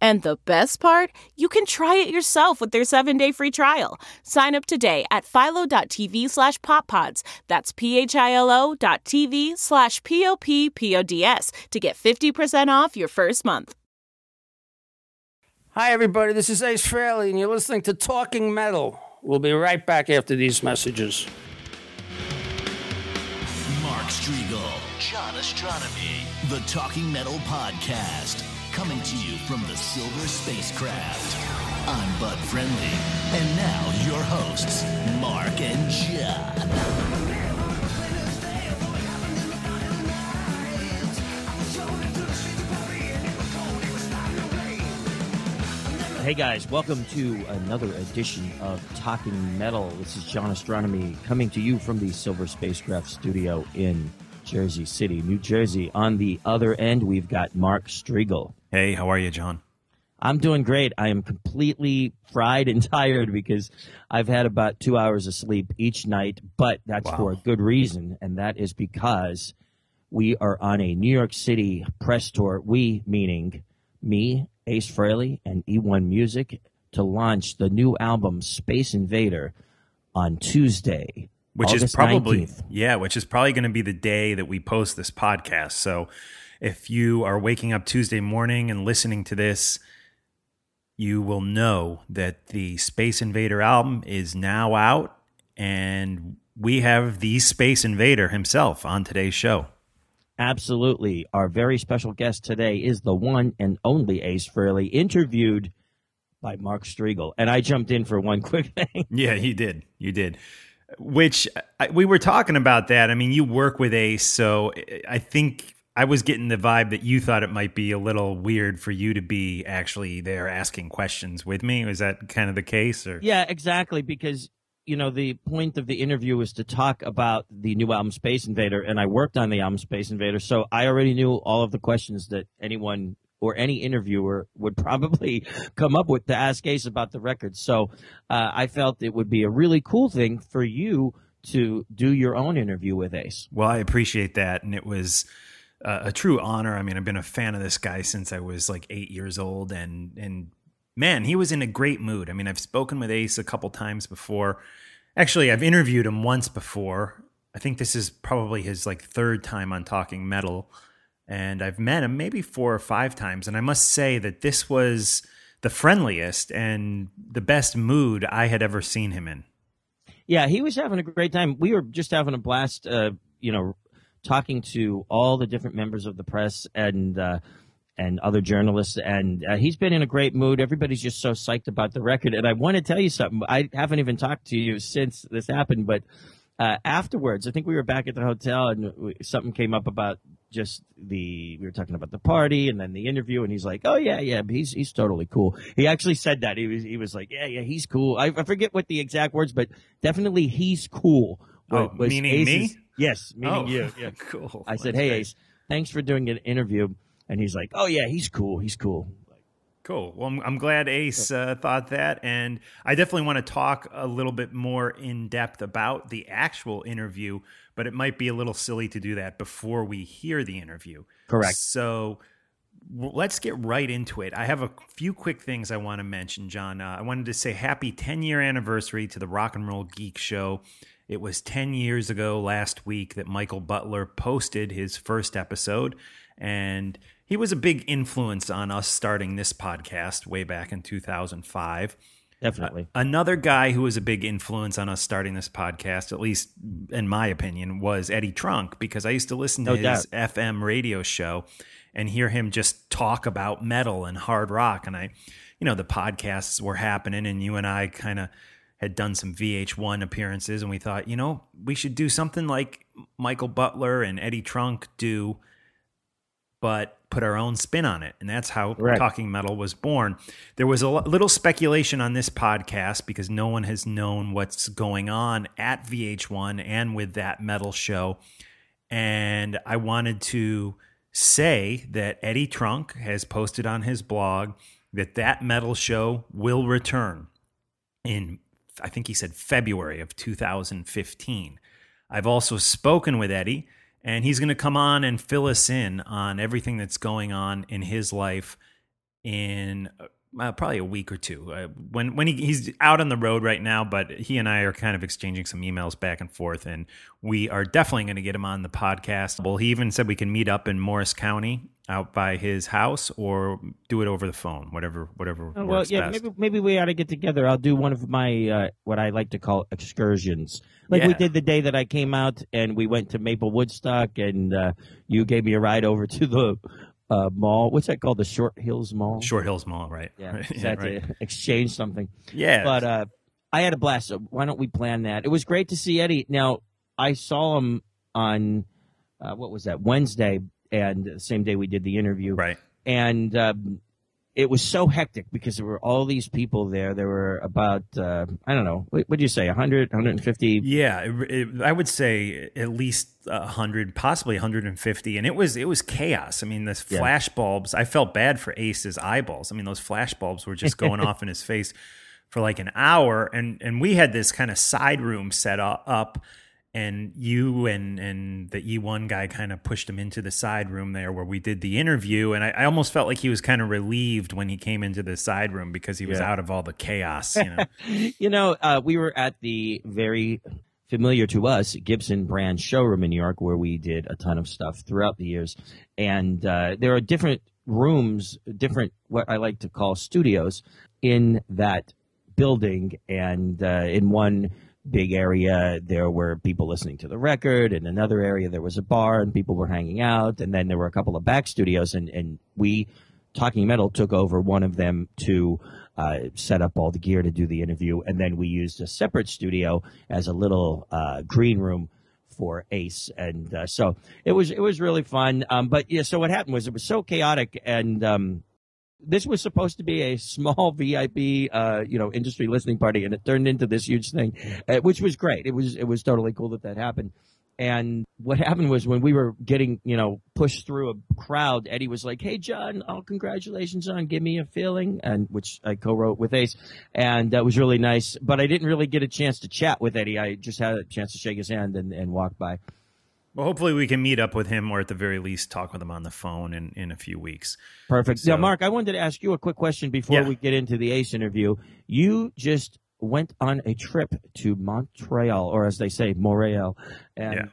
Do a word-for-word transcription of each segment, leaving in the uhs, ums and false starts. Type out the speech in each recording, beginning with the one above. And the best part? You can try it yourself with their seven-day free trial. Sign up today at philo.tv slash poppods. That's P-H-I-L-O dot TV slash P-O-P-P-O-D-S to get fifty percent off your first month. Hi, everybody. This is Ace Frehley, and you're listening to Talking Metal. We'll be right back after these messages. Mark Striegel, John Astronomy, the Talking Metal Podcast. Coming to you from the Silver Spacecraft. I'm Bud Friendly, and now your hosts, Mark and John. Hey guys, welcome to another edition of Talking Metal. This is John Astronomy coming to you from the Silver Spacecraft studio in Jersey City, New Jersey. On the other end, we've got Mark Striegel. Hey, how are you, John? I'm doing great. I am completely fried and tired because I've had about two hours of sleep each night, but that's wow. for a good reason, and that is because we are on a New York City press tour, we meaning me, Ace Frehley, and E one Music, to launch the new album Space Invader on Tuesday, Which August is probably, nineteenth. yeah, which is probably going to be the day that we post this podcast. So if you are waking up Tuesday morning and listening to this, you will know that the Space Invader album is now out, and we have the Space Invader himself on today's show. Absolutely. Our very special guest today is the one and only Ace Frehley, interviewed by Mark Striegel. And I jumped in for one quick thing. Yeah, you did. You did. Which we were talking about that. I mean, you work with Ace, so I think I was getting the vibe that you thought it might be a little weird for you to be actually there asking questions with me. Was that kind of the case? Or yeah, exactly. Because, you know, the point of the interview is to talk about the new album Space Invader, and I worked on the album Space Invader, so I already knew all of the questions that anyone or any interviewer would probably come up with to ask Ace about the record. So uh, I felt it would be a really cool thing for you to do your own interview with Ace. Well, I appreciate that. And it was uh, a true honor. I mean, I've been a fan of this guy since I was like eight years old. And, and man, he was in a great mood. I mean, I've spoken with Ace a couple times before. Actually, I've interviewed him once before. I think this is probably his like third time on Talking Metal. And I've met him maybe four or five times. And I must say that this was the friendliest and the best mood I had ever seen him in. Yeah, he was having a great time. We were just having a blast, uh, you know, talking to all the different members of the press and uh, and other journalists. And uh, he's been in a great mood. Everybody's just so psyched about the record. And I want to tell you something. I haven't even talked to you since this happened. But uh, afterwards, I think we were back at the hotel and something came up about just the, we were talking about the party and then the interview, and he's like, oh yeah, yeah, he's he's totally cool. He actually said that. He was he was like, yeah, yeah, he's cool. I, I forget what the exact words, but definitely he's cool. Oh, was meaning Ace's, me? Yes, meaning oh, you. Yeah, cool. I said, that's hey, great. Ace, thanks for doing an interview. And he's like, oh yeah, he's cool. He's cool. Cool. Well, I'm, I'm glad Ace uh, thought that. And I definitely want to talk a little bit more in depth about the actual interview, but it might be a little silly to do that before we hear the interview. Correct. So let's get right into it. I have a few quick things I want to mention, John. Uh, I wanted to say happy ten-year anniversary to the Rock and Roll Geek show. It was ten years ago last week that Michael Butler posted his first episode, and he was a big influence on us starting this podcast way back in two thousand five. Definitely. Uh, another guy who was a big influence on us starting this podcast, at least in my opinion, was Eddie Trunk, because I used to listen to no his doubt. F M radio show and hear him just talk about metal and hard rock. And I, you know, the podcasts were happening and you and I kind of had done some V H one appearances, and we thought, you know, we should do something like Michael Butler and Eddie Trunk do, but put our own spin on it. And that's how Correct. Talking Metal was born. There was a little speculation on this podcast because no one has known what's going on at V H one and with that metal show. And I wanted to say that Eddie Trunk has posted on his blog that that metal show will return in, I think he said, February of two thousand fifteen. I've also spoken with Eddie, and he's going to come on and fill us in on everything that's going on in his life in uh, probably a week or two. Uh, when when he, he's out on the road right now, but he and I are kind of exchanging some emails back and forth, and we are definitely going to get him on the podcast. Well, he even said we can meet up in Morris County out by his house or do it over the phone, whatever whatever oh, well, works yeah, best. Maybe, maybe we ought to get together. I'll do one of my, uh, what I like to call excursions. Like yeah. we did the day that I came out, and we went to Maple Woodstock, and uh, you gave me a ride over to the uh, mall. What's that called? The Short Hills Mall? Short Hills Mall, right. Yeah, right. yeah right. Exchange something. Yeah. But uh, I had a blast, so why don't we plan that? It was great to see Eddie. Now, I saw him on, uh, what was that, Wednesday, and the same day we did the interview. Right. And um, it was so hectic because there were all these people there. There were about, uh, I don't know, what did you say, one hundred, one hundred fifty? Yeah, it, it, I would say at least one hundred, possibly one hundred fifty. And it was it was chaos. I mean, the yeah. flash bulbs, I felt bad for Ace's eyeballs. I mean, those flash bulbs were just going off in his face for like an hour. And, and we had this kind of side room set up. And you and, and the E one guy kind of pushed him into the side room there where we did the interview. And I, I almost felt like he was kind of relieved when he came into the side room because he was yeah. out of all the chaos. You know, you know uh, we were at the very familiar to us Gibson brand showroom in New York where we did a ton of stuff throughout the years. And uh, there are different rooms, different what I like to call studios in that building, and uh, in one big area there were people listening to the record. In another area there was a bar and people were hanging out, and then there were a couple of back studios, and and we Talking Metal took over one of them to uh set up all the gear to do the interview, and then we used a separate studio as a little uh green room for Ace. And uh, so it was it was really fun. Um but yeah, so what happened was it was so chaotic, and um this was supposed to be a small V I P, uh, you know, industry listening party, and it turned into this huge thing, uh, which was great. It was it was totally cool that that happened. And what happened was when we were getting, you know, pushed through a crowd, Eddie was like, "Hey, John, oh, congratulations on Give Me a Feeling," and which I co-wrote with Ace, and that was really nice. But I didn't really get a chance to chat with Eddie. I just had a chance to shake his hand and, and walk by. Well, hopefully we can meet up with him, or at the very least talk with him on the phone in, in a few weeks. Perfect. So, now, Mark, I wanted to ask you a quick question before yeah. we get into the Ace interview. You just went on a trip to Montreal, or as they say, Montreal. And yeah.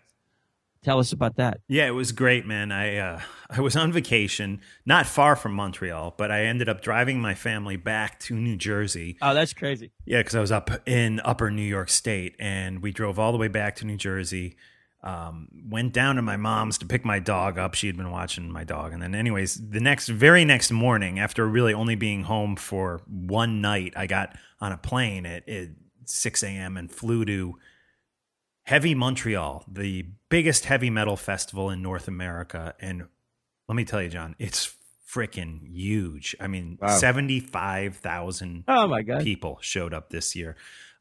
tell us about that. Yeah, it was great, man. I uh, I was on vacation, not far from Montreal, but I ended up driving my family back to New Jersey. Oh, that's crazy. Yeah, because I was up in upper New York State, and we drove all the way back to New Jersey. Um, went down to my mom's to pick my dog up. She had been watching my dog. And then anyways, the next very next morning, after really only being home for one night, I got on a plane at, at six a.m. and flew to Heavy Montreal, the biggest heavy metal festival in North America. And let me tell you, John, it's freaking huge. I mean, wow. seventy-five thousand oh my God. People showed up this year.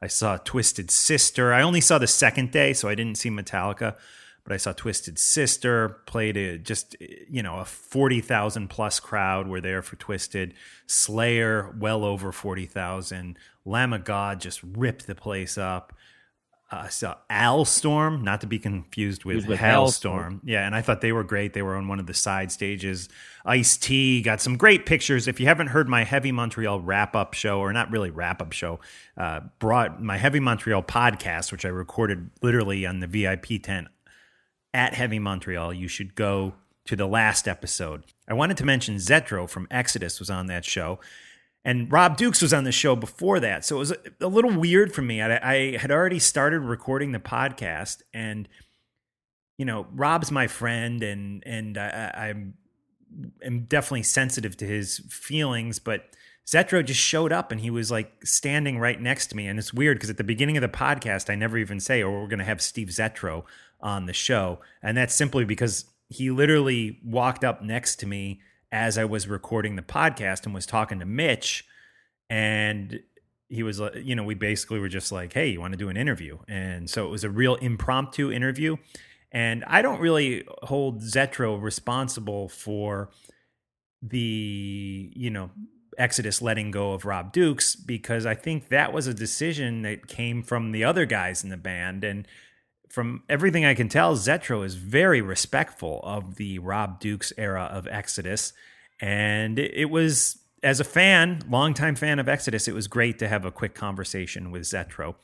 I saw Twisted Sister. I only saw the second day, so I didn't see Metallica, but I saw Twisted Sister, played a, just, you know, a forty thousand plus crowd were there for Twisted. Slayer, well over forty thousand. Lamb of God just ripped the place up. Uh, so Al Storm, not to be confused with, with Hellstorm. Yeah, and I thought they were great. They were on one of the side stages. Ice-T got some great pictures. If you haven't heard my Heavy Montreal wrap-up show, or not really wrap-up show, uh, brought my Heavy Montreal podcast, which I recorded literally on the V I P tent at Heavy Montreal, you should go to the last episode. I wanted to mention Zetro from Exodus was on that show. And Rob Dukes was on the show before that. So it was a little weird for me. I, I had already started recording the podcast, and, you know, Rob's my friend, and and I, I'm, I'm definitely sensitive to his feelings. But Zetro just showed up, and he was like standing right next to me. And it's weird because at the beginning of the podcast, I never even say, oh, we're going to have Steve Zetro on the show. And that's simply because he literally walked up next to me as I was recording the podcast and was talking to Mitch, and he was like, you know, we basically were just like, hey, you want to do an interview? And so it was a real impromptu interview. And I don't really hold Zetro responsible for the, you know, Exodus letting go of Rob Dukes, because I think that was a decision that came from the other guys in the band. And from everything I can tell, Zetro is very respectful of the Rob Dukes era of Exodus. And it was, as a fan, longtime fan of Exodus, it was great to have a quick conversation with Zetro.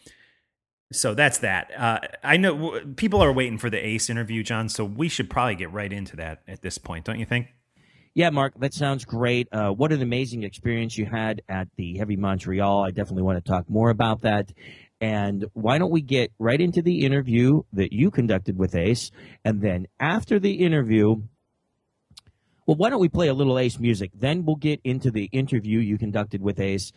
So that's that. Uh, I know w- people are waiting for the Ace interview, John, so we should probably get right into that at this point, don't you think? Yeah, Mark, that sounds great. Uh, what an amazing experience you had at the Heavy Montreal. I definitely want to talk more about that. And why don't we get right into the interview that you conducted with Ace, and then after the interview, well, why don't we play a little Ace music? Then we'll get into the interview you conducted with Ace,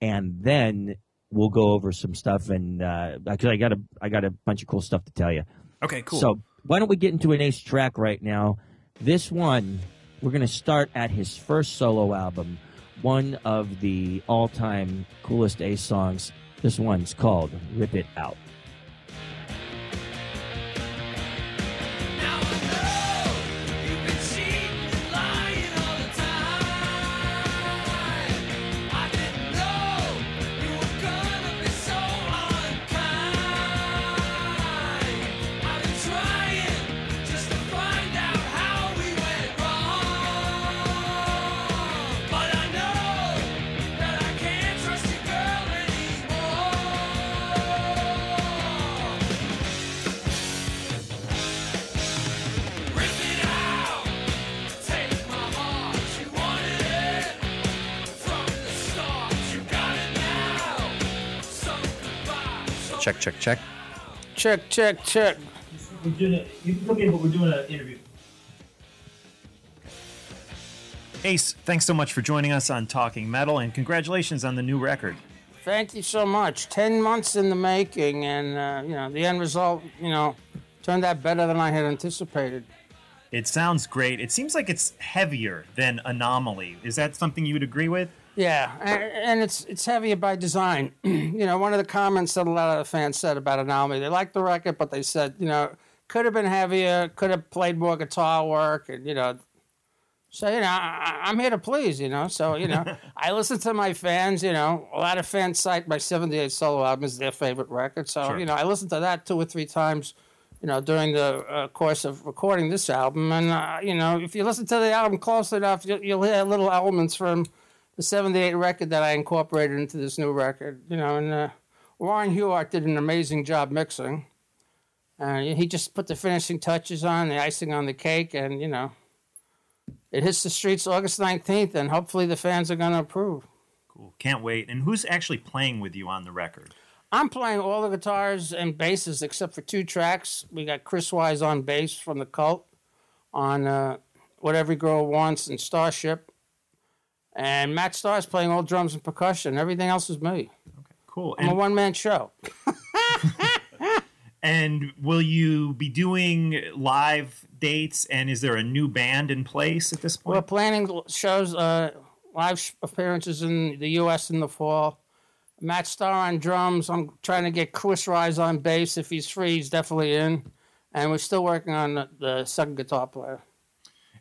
and then we'll go over some stuff. And uh, because I got a I got a bunch of cool stuff to tell you. Okay, cool. So why don't we get into an Ace track right now? This one, we're going to start at his first solo album, one of the all-time coolest Ace songs. This one's called Rip It Out. Check, check, check. Check, check, check. We're doing a, you can come in, but we're doing an interview. Ace, thanks so much for joining us on Talking Metal, and congratulations on the new record. Thank you so much. Ten months in the making, and uh, you know the end result, you know, turned out better than I had anticipated. It sounds great. It seems like it's heavier than Anomaly. Is that something you would agree with? Yeah, and it's it's heavier by design. You know, one of the comments that a lot of the fans said about Anomaly, they liked the record, but they said, you know, could have been heavier, could have played more guitar work, and, you know. So, you know, I, I'm here to please, you know. So, you know, I listen to my fans, you know. A lot of fans cite my seventy-eight solo album as their favorite record. So, sure. You know, I listened to that two or three times, you know, during the uh, course of recording this album. And, uh, you know, if you listen to the album closely enough, you, you'll hear little elements from the seventy-eight record that I incorporated into this new record, you know, and uh, Warren Hewart did an amazing job mixing. Uh, he just put the finishing touches on, the icing on the cake, and, you know, it hits the streets August nineteenth, and hopefully the fans are going to approve. Cool. Can't wait. And who's actually playing with you on the record? I'm playing all the guitars and basses except for two tracks. We got Chris Wise on bass from The Cult on uh, What Every Girl Wants and Starship. And Matt Starr is playing all drums and percussion. Everything else is me. Okay, cool. I'm and, a one-man show. And will you be doing live dates? And is there a new band in place at this point? We're planning shows, uh, live appearances in the U S in the fall. Matt Starr on drums. I'm trying to get Chris Rise on bass. If he's free, he's definitely in. And we're still working on the, the second guitar player.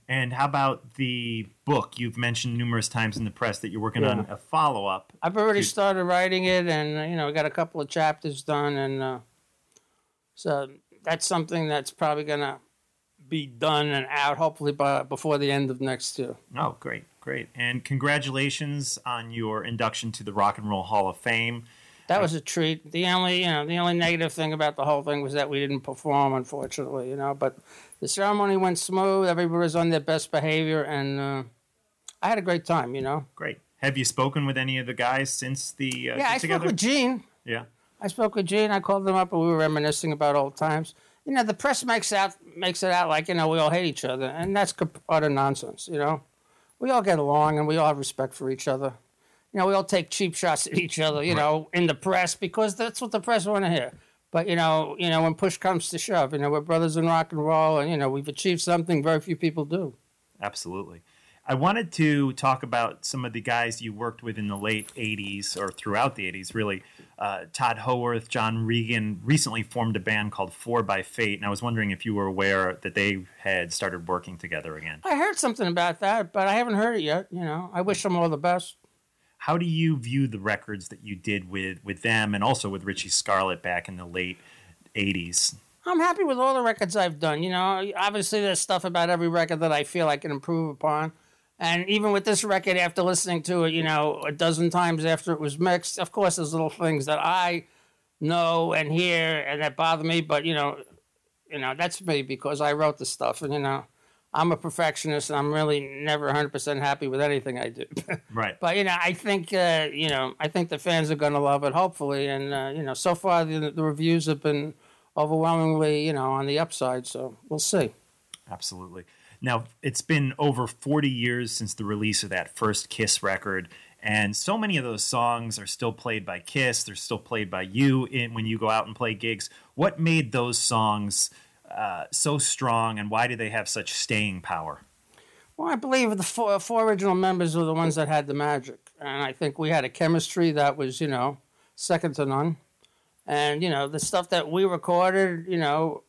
And how about the book? You've mentioned numerous times in the press that you're working yeah. on a follow-up. I've already to... started writing it, and, you know, I got a couple of chapters done, and uh, So that's something that's probably going to be done and out, hopefully, by before the end of next year. Oh, great, great. And congratulations on your induction to the Rock and Roll Hall of Fame. That was a treat. The only, you know, the only negative thing about the whole thing was that we didn't perform, unfortunately, you know. But the ceremony went smooth. Everybody was on their best behavior, and uh, I had a great time, you know. Great. Have you spoken with any of the guys since the uh, yeah? Get-together? I spoke with Gene. Yeah, I spoke with Gene. I called them up, and we were reminiscing about old times. You know, the press makes out makes it out like, you know, we all hate each other, and that's utter nonsense. You know, we all get along, and we all have respect for each other. You know, we all take cheap shots at each other, you know, in the press, because that's what the press want to hear. But, you know, you know, when push comes to shove, you know, we're brothers in rock and roll, and, you know, we've achieved something very few people do. Absolutely. I wanted to talk about some of the guys you worked with in the late eighties, or throughout the eighties, really. Uh, Todd Howarth, John Regan recently formed a band called Four by Fate, and I was wondering if you were aware that they had started working together again. I heard something about that, but I haven't heard it yet, you know. I wish them all the best. How do you view the records that you did with, with them, and also with Richie Scarlett back in the late eighties? I'm happy with all the records I've done. You know, obviously there's stuff about every record that I feel I can improve upon. And even with this record, after listening to it, you know, a dozen times after it was mixed, of course there's little things that I know and hear and that bother me. But, you know, you know, that's me, because I wrote the stuff, and, you know, I'm a perfectionist, and I'm really never one hundred percent happy with anything I do. Right. But, you know, I think, uh, you know, I think the fans are going to love it, hopefully. And, uh, you know, so far the, the reviews have been overwhelmingly, you know, on the upside. So we'll see. Absolutely. Now, it's been over forty years since the release of that first Kiss record. And so many of those songs are still played by Kiss. They're still played by you in, when you go out and play gigs. What made those songs Uh, so strong, and why do they have such staying power? Well, I believe the four, four original members were the ones that had the magic, and I think we had a chemistry that was, you know, second to none. And, you know, the stuff that we recorded, you know,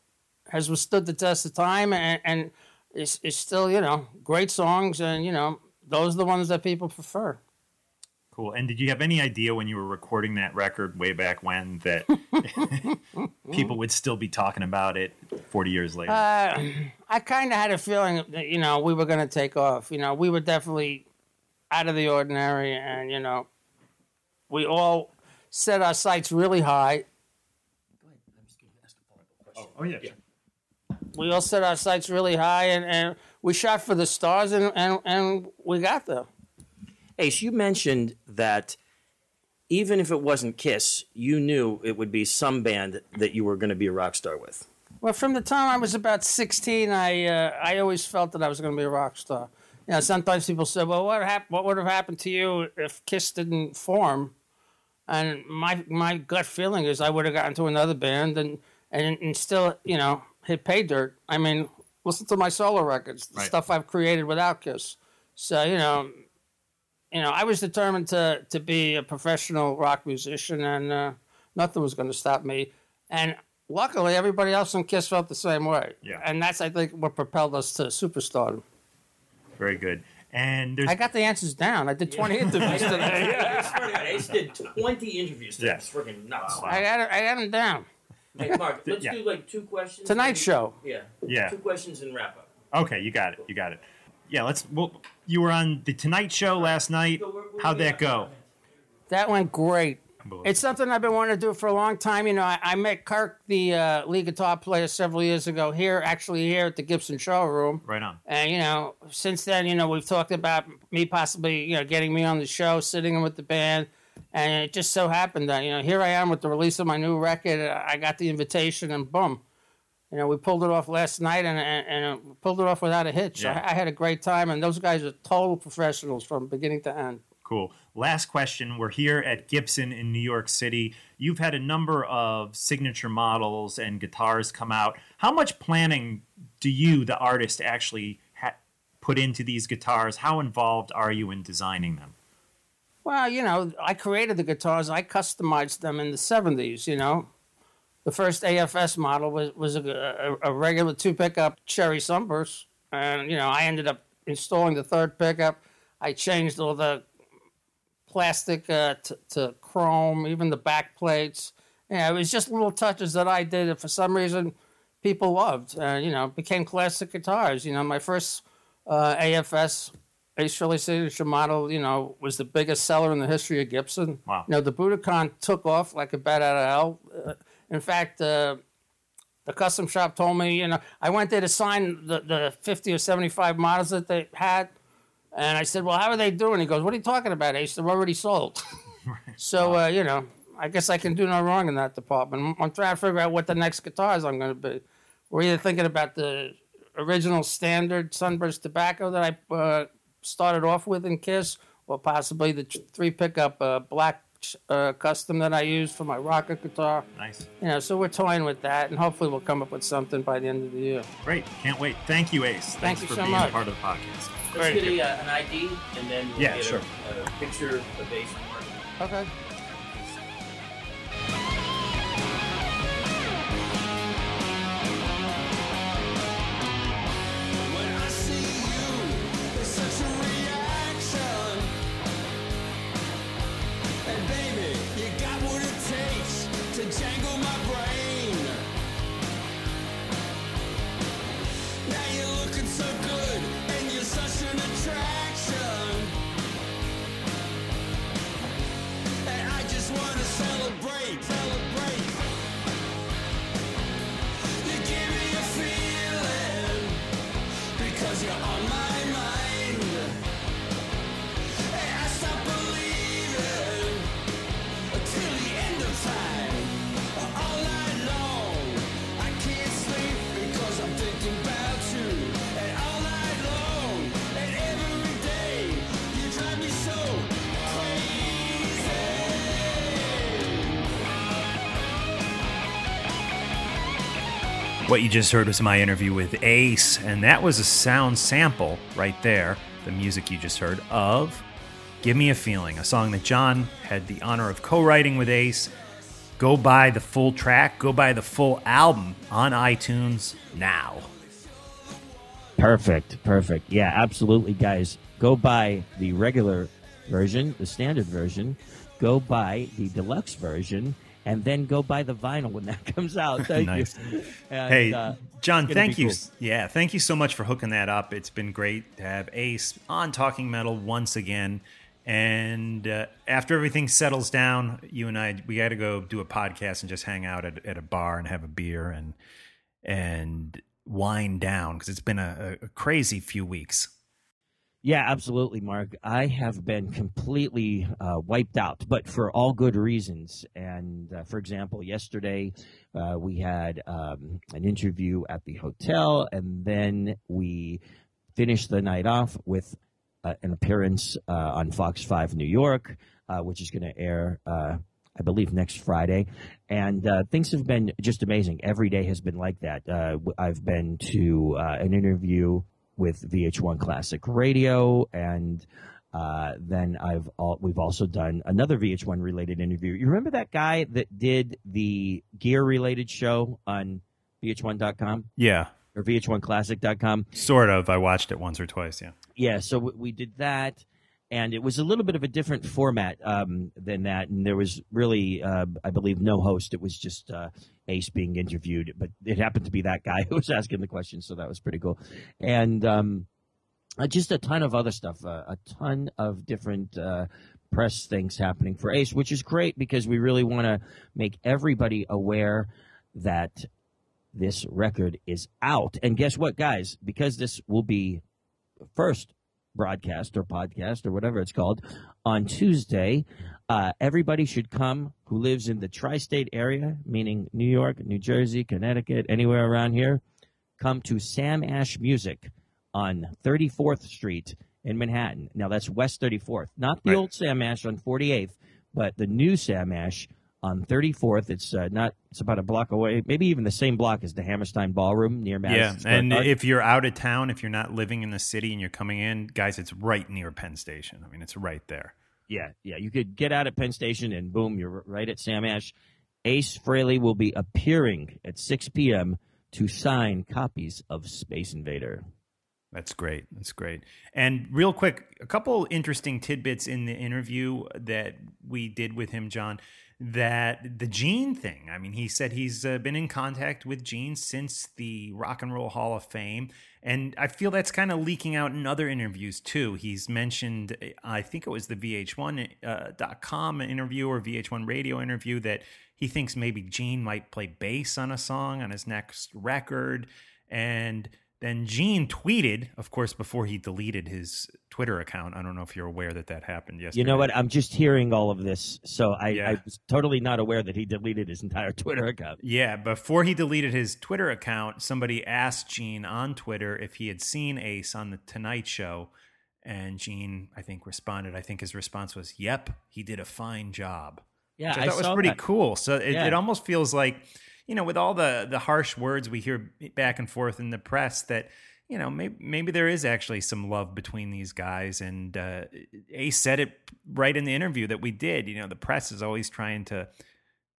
has withstood the test of time, and, and it's, it's still, you know, great songs, and, you know, those are the ones that people prefer. Cool. And did you have any idea when you were recording that record way back when that people would still be talking about it forty years later? Uh, I kind of had a feeling that, you know, we were going to take off. You know, we were definitely out of the ordinary, and, you know, we all set our sights really high. Go ahead. I'm just going to ask a follow-up question. Oh, oh yeah, yeah. We all set our sights really high, and, and we shot for the stars, and, and, and we got there. Ace, you mentioned that even if it wasn't Kiss, you knew it would be some band that you were going to be a rock star with. Well, from the time I was about sixteen, I uh, I always felt that I was going to be a rock star. You know, sometimes people say, well, what hap- what would have happened to you if Kiss didn't form? And my my gut feeling is I would have gotten to another band and, and, and still, you know, hit pay dirt. I mean, listen to my solo records, the right. stuff I've created without Kiss. So, you know... You know, I was determined to, to be a professional rock musician, and uh, nothing was going to stop me. And luckily, everybody else in Kiss felt the same way. Yeah. And that's, I think, what propelled us to superstardom. Very good. And there's... I got the answers down. I did twenty yeah. interviews today. Yeah. I swear to God, Ace did twenty interviews today. Yeah. It's freaking nuts. Wow. I got it, I got them down. Hey, Mark, let's yeah. do like two questions. Tonight's show. Yeah. Yeah. Two questions and wrap up. Okay, you got it. You got it. Yeah, let's. Well, you were on the Tonight Show last night. How'd that go? That went great. It's something I've been wanting to do for a long time. You know, I, I met Kirk, the uh, lead guitar player, several years ago here, actually here at the Gibson showroom. Right on. And, you know, since then, you know, we've talked about me possibly, you know, getting me on the show, sitting in with the band. And it just so happened that, you know, here I am with the release of my new record. I got the invitation, and boom. You know, we pulled it off last night, and and, and pulled it off without a hitch. Yeah. I, I had a great time, and those guys are total professionals from beginning to end. Cool. Last question. We're here at Gibson in New York City. You've had a number of signature models and guitars come out. How much planning do you, the artist, actually ha- put into these guitars? How involved are you in designing them? Well, you know, I created the guitars. I customized them in the seventies, you know. The first A F S model was, was a, a, a regular two-pickup Cherry Sunburst. And, you know, I ended up installing the third pickup. I changed all the plastic uh, t- to chrome, even the back plates. Yeah, it was just little touches that I did that for some reason people loved. Uh, you know, became classic guitars. You know, my first uh, A F S, Ace Frehley signature model, you know, was the biggest seller in the history of Gibson. Wow. You know, the Budokan took off like a bat out of hell. Uh, in fact, uh, the custom shop told me, you know, I went there to sign the, the fifty or seventy-five models that they had. And I said, well, how are they doing? He goes, what are you talking about, Ace? They're already sold. Right. So, uh, you know, I guess I can do no wrong in that department. I'm trying to figure out what the next guitars I'm going to be. We're either thinking about the original standard Sunburst Tobacco that I uh, started off with in Kiss, or possibly the three pickup uh, black uh, custom that I used for my rocket guitar. Nice. You know, so we're toying with that, and hopefully we'll come up with something by the end of the year. Great. Can't wait. Thank you, Ace. Thanks Thank you for so being much. part of the podcast. Let's Great. get a, uh, an I D, and then we'll yeah, get sure. a, a picture of Ace. Okay. What you just heard was my interview with Ace, and that was a sound sample right there, the music you just heard, of Give Me a Feeling, a song that John had the honor of co-writing with Ace. Go buy the full track, go buy the full album on iTunes now. Perfect, perfect. Yeah, absolutely, guys. Go buy the regular version, the standard version. Go buy the deluxe version. And then go buy the vinyl when that comes out. Thank nice. you. And, hey, uh, John, thank you. Cool. Yeah, thank you so much for hooking that up. It's been great to have Ace on Talking Metal once again. And uh, after everything settles down, you and I, we got to go do a podcast and just hang out at, at a bar and have a beer and and wind down, because it's been a, a crazy few weeks. Yeah, absolutely, Mark. I have been completely uh, wiped out, but for all good reasons. And uh, for example, yesterday uh, we had um, an interview at the hotel, and then we finished the night off with uh, an appearance uh, on Fox five New York, uh, which is going to air, uh, I believe, next Friday. And uh, things have been just amazing. Every day has been like that. Uh, I've been to uh, an interview with V H one Classic Radio, and uh, then I've all, we've also done another V H one related interview. You remember that guy that did the gear related show on V H one dot com? Yeah, or V H one Classic dot com. Sort of. I watched it once or twice. Yeah. Yeah. So w- we did that, and it was a little bit of a different format um, than that, and there was really, uh, I believe, no host. It was just Uh, Ace being interviewed, but it happened to be that guy who was asking the questions, so that was pretty cool. And um, just a ton of other stuff, uh, a ton of different uh, press things happening for Ace, which is great because we really want to make everybody aware that this record is out. And guess what, guys? Because this will be the first broadcast or podcast or whatever it's called on Tuesday, Uh, everybody should come who lives in the tri-state area, meaning New York, New Jersey, Connecticut, anywhere around here. Come to Sam Ash Music on thirty-fourth Street in Manhattan. Now, that's West thirty-fourth. Not the right. old Sam Ash on forty-eighth, but the new Sam Ash on thirty-fourth. It's uh, not. It's about a block away, maybe even the same block as the Hammerstein Ballroom near Madison Square Park. Yeah, and if you're out of town, if you're not living in the city and you're coming in, guys, it's right near Penn Station. I mean, it's right there. Yeah, yeah. You could get out at Penn Station and boom, you're right at Sam Ash. Ace Frehley will be appearing at six p.m. to sign copies of Space Invader. That's great. That's great. And real quick, a couple interesting tidbits in the interview that we did with him, John. that the Gene thing. I mean, he said he's uh, been in contact with Gene since the Rock and Roll Hall of Fame. And I feel that's kind of leaking out in other interviews, too. He's mentioned, I think it was the V H one dot com uh, interview or V H one radio interview, that he thinks maybe Gene might play bass on a song on his next record. And then Gene tweeted, of course, before he deleted his Twitter account. I don't know if you're aware that that happened yesterday. You know what? I'm just hearing all of this, so I, yeah. I was totally not aware that he deleted his entire Twitter account. Yeah, before he deleted his Twitter account, somebody asked Gene on Twitter if he had seen Ace on The Tonight Show, and Gene, I think, responded. I think his response was, yep, he did a fine job. Yeah, which I, I thought saw was pretty that. cool. So it, yeah. it almost feels like, you know, with all the, the harsh words we hear back and forth in the press, that, you know, maybe maybe there is actually some love between these guys. And uh, Ace said it right in the interview that we did. You know, the press is always trying to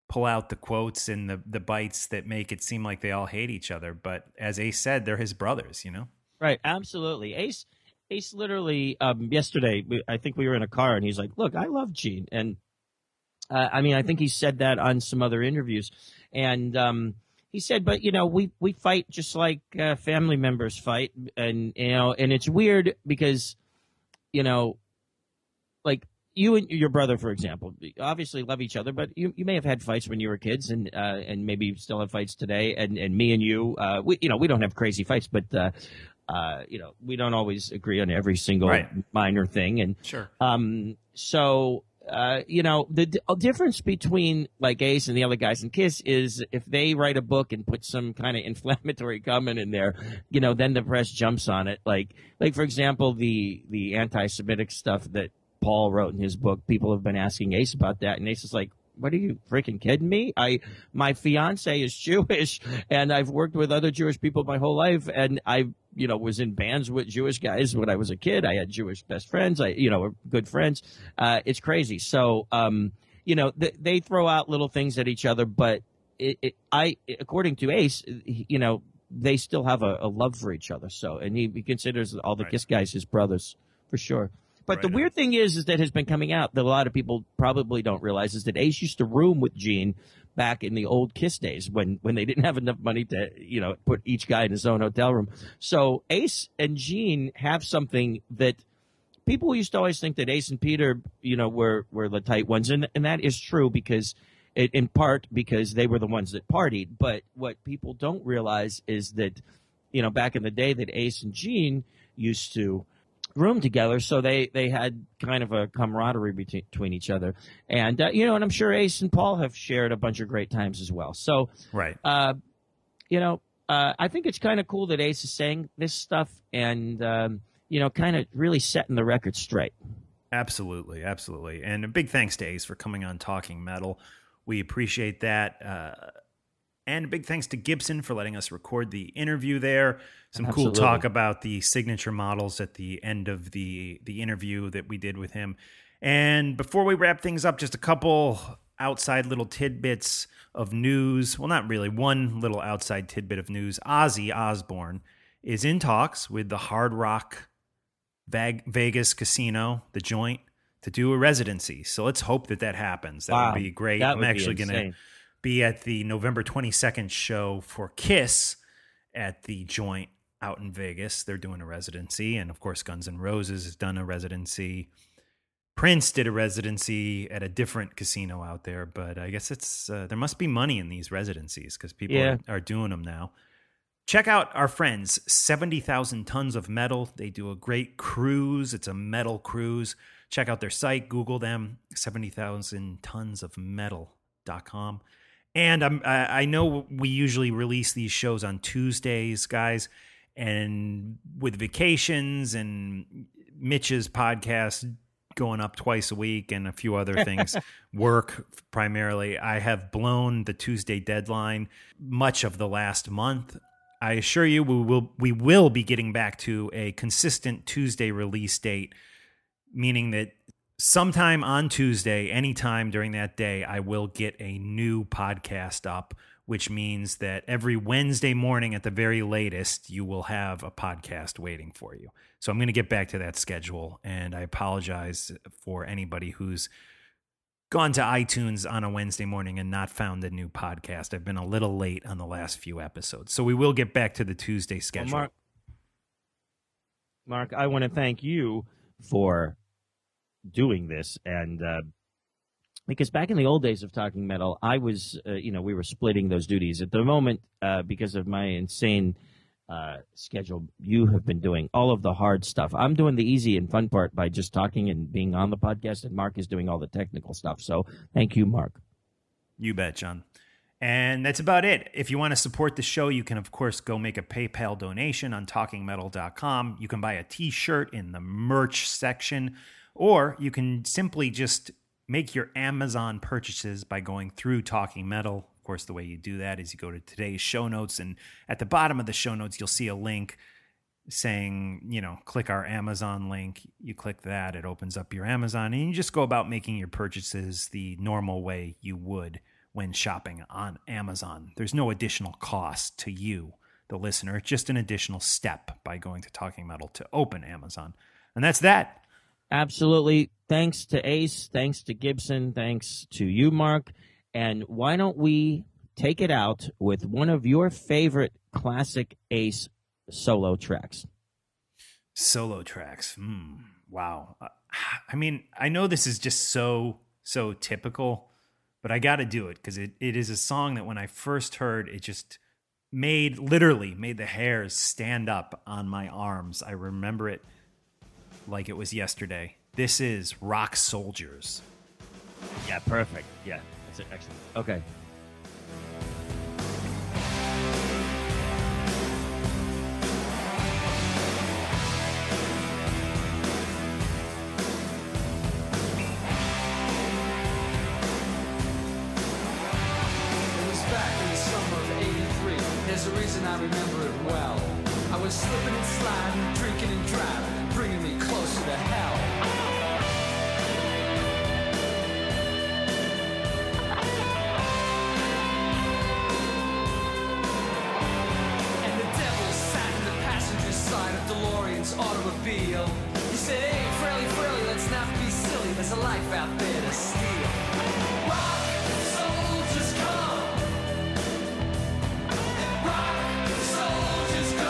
pull out the quotes and the, the bites that make it seem like they all hate each other. But as Ace said, they're his brothers, you know? Right. Absolutely. Ace, Ace literally um, yesterday, we, I think we were in a car and he's like, look, I love Gene. And Uh, I mean, I think he said that on some other interviews. And um, he said, but, you know, we, we fight just like uh, family members fight. And, you know, and it's weird because, you know, like you and your brother, for example, obviously love each other. But you, you may have had fights when you were kids and uh, and maybe still have fights today. And, and me and you, uh, we, you know, we don't have crazy fights, but, uh, uh, you know, we don't always agree on every single right. minor thing. And sure. Um, so. Uh, you know, the d- difference between like Ace and the other guys in Kiss is if they write a book and put some kind of inflammatory comment in there, you know, then the press jumps on it. Like, like for example, the the anti-Semitic stuff that Paul wrote in his book, people have been asking Ace about that. And Ace is like, what are you freaking kidding me? I, my fiance is Jewish and I've worked with other Jewish people my whole life. And I, you know, was in bands with Jewish guys when I was a kid. I had Jewish best friends. I, you know, were good friends. Uh, it's crazy. So, um, you know, th- they throw out little things at each other, but it, it, I, according to Ace, you know, they still have a, a love for each other. So, and he, he considers all the right. Kiss guys his brothers for sure. But right the weird on. thing is, is that has been coming out that a lot of people probably don't realize is that Ace used to room with Gene back in the old Kiss days when, when they didn't have enough money to, you know, put each guy in his own hotel room. So Ace and Gene have something that people used to always think that Ace and Peter, you know, were, were the tight ones. And, and that is true because it, in part because they were the ones that partied. But what people don't realize is that, you know, back in the day that Ace and Gene used to room together, so they they had kind of a camaraderie between, between each other, and uh, you know, and I'm sure Ace and Paul have shared a bunch of great times as well. So, right, uh, you know, uh, I think it's kind of cool that Ace is saying this stuff, and um, you know, kind of really setting the record straight. Absolutely, absolutely, and a big thanks to Ace for coming on Talking Metal. We appreciate that. Uh, And a big thanks to Gibson for letting us record the interview there. Some Absolutely. cool talk about the signature models at the end of the, the interview that we did with him. And before we wrap things up, just a couple outside little tidbits of news. Well, not really. One little outside tidbit of news. Ozzy Osbourne is in talks with the Hard Rock Vegas casino, The Joint, to do a residency. So let's hope that that happens. That wow. would be great. That I'm actually going to... be at the November twenty-second show for Kiss at The Joint out in Vegas. They're doing a residency. And, of course, Guns N' Roses has done a residency. Prince did a residency at a different casino out there. But I guess it's uh, there must be money in these residencies because people yeah. are, are doing them now. Check out our friends, seventy thousand Tons of Metal. They do a great cruise. It's a metal cruise. Check out their site. Google them, seventy thousand tons of metal dot com. And I'm, I know we usually release these shows on Tuesdays, guys, and with vacations and Mitch's podcast going up twice a week and a few other things, work primarily, I have blown the Tuesday deadline much of the last month. I assure you we will, we will be getting back to a consistent Tuesday release date, meaning that sometime on Tuesday, anytime during that day, I will get a new podcast up, which means that every Wednesday morning at the very latest, you will have a podcast waiting for you. So I'm going to get back to that schedule, and I apologize for anybody who's gone to iTunes on a Wednesday morning and not found a new podcast. I've been a little late on the last few episodes. So we will get back to the Tuesday schedule. Well, Mark, Mark, I want to thank you for doing this. And uh, because back in the old days of Talking Metal, I was, uh, you know, we were splitting those duties. At the moment, uh, because of my insane uh, schedule, you have been doing all of the hard stuff. I'm doing the easy and fun part by just talking and being on the podcast, and Mark is doing all the technical stuff. So thank you, Mark. You bet, John. And that's about it. If you want to support the show, you can, of course, go make a PayPal donation on talking metal dot com. You can buy a T-shirt in the merch section, or you can simply just make your Amazon purchases by going through Talking Metal. Of course, the way you do that is you go to today's show notes, and at the bottom of the show notes, you'll see a link saying, you know, click our Amazon link. You click that, it opens up your Amazon, and you just go about making your purchases the normal way you would when shopping on Amazon. There's no additional cost to you, the listener. It's just an additional step by going to Talking Metal to open Amazon. And that's that. Absolutely. Thanks to Ace. Thanks to Gibson. Thanks to you, Mark. And why don't we take it out with one of your favorite classic Ace solo tracks? Solo tracks. Mm, wow. I mean, I know this is just so, so typical, but I got to do it because it, it is a song that when I first heard, it just made, literally made the hairs stand up on my arms. I remember it like it was yesterday. This is Rock Soldiers. Yeah, perfect. Yeah, that's it. Excellent. Okay. It was back in the summer of eighty-three. There's a reason I remember it well. I was slipping and sliding, drinking and driving, bringing me closer to hell. And the devil sat in the passenger side of DeLorean's automobile. He said, hey, Frehley, Frehley, let's not be silly. There's a life out there to steal. Rock soldiers come. Rock soldiers go.